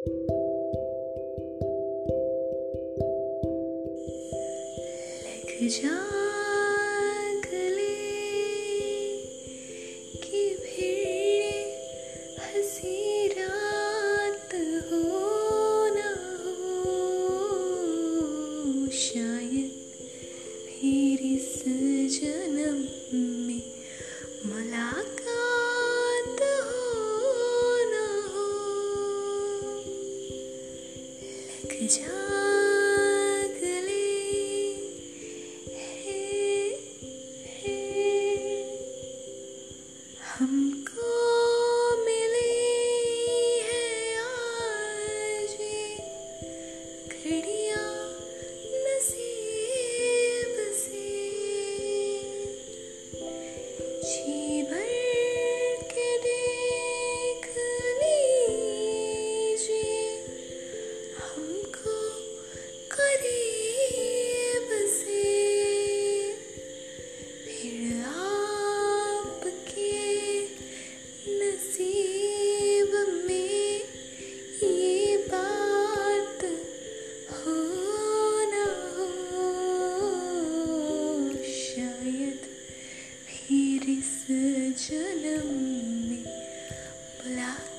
लग जा गले कि फिर हंसी रात हो ना हो, शायद फिर इस जन्म में मुलाकात जागले है हमको मिले है आज घड़िया नसीब से, जी भर के देख लीजिए हमको करीब से, फिर आपके नसीब में ये बात हो ना हो, शायद फिर इस जन्म में बुला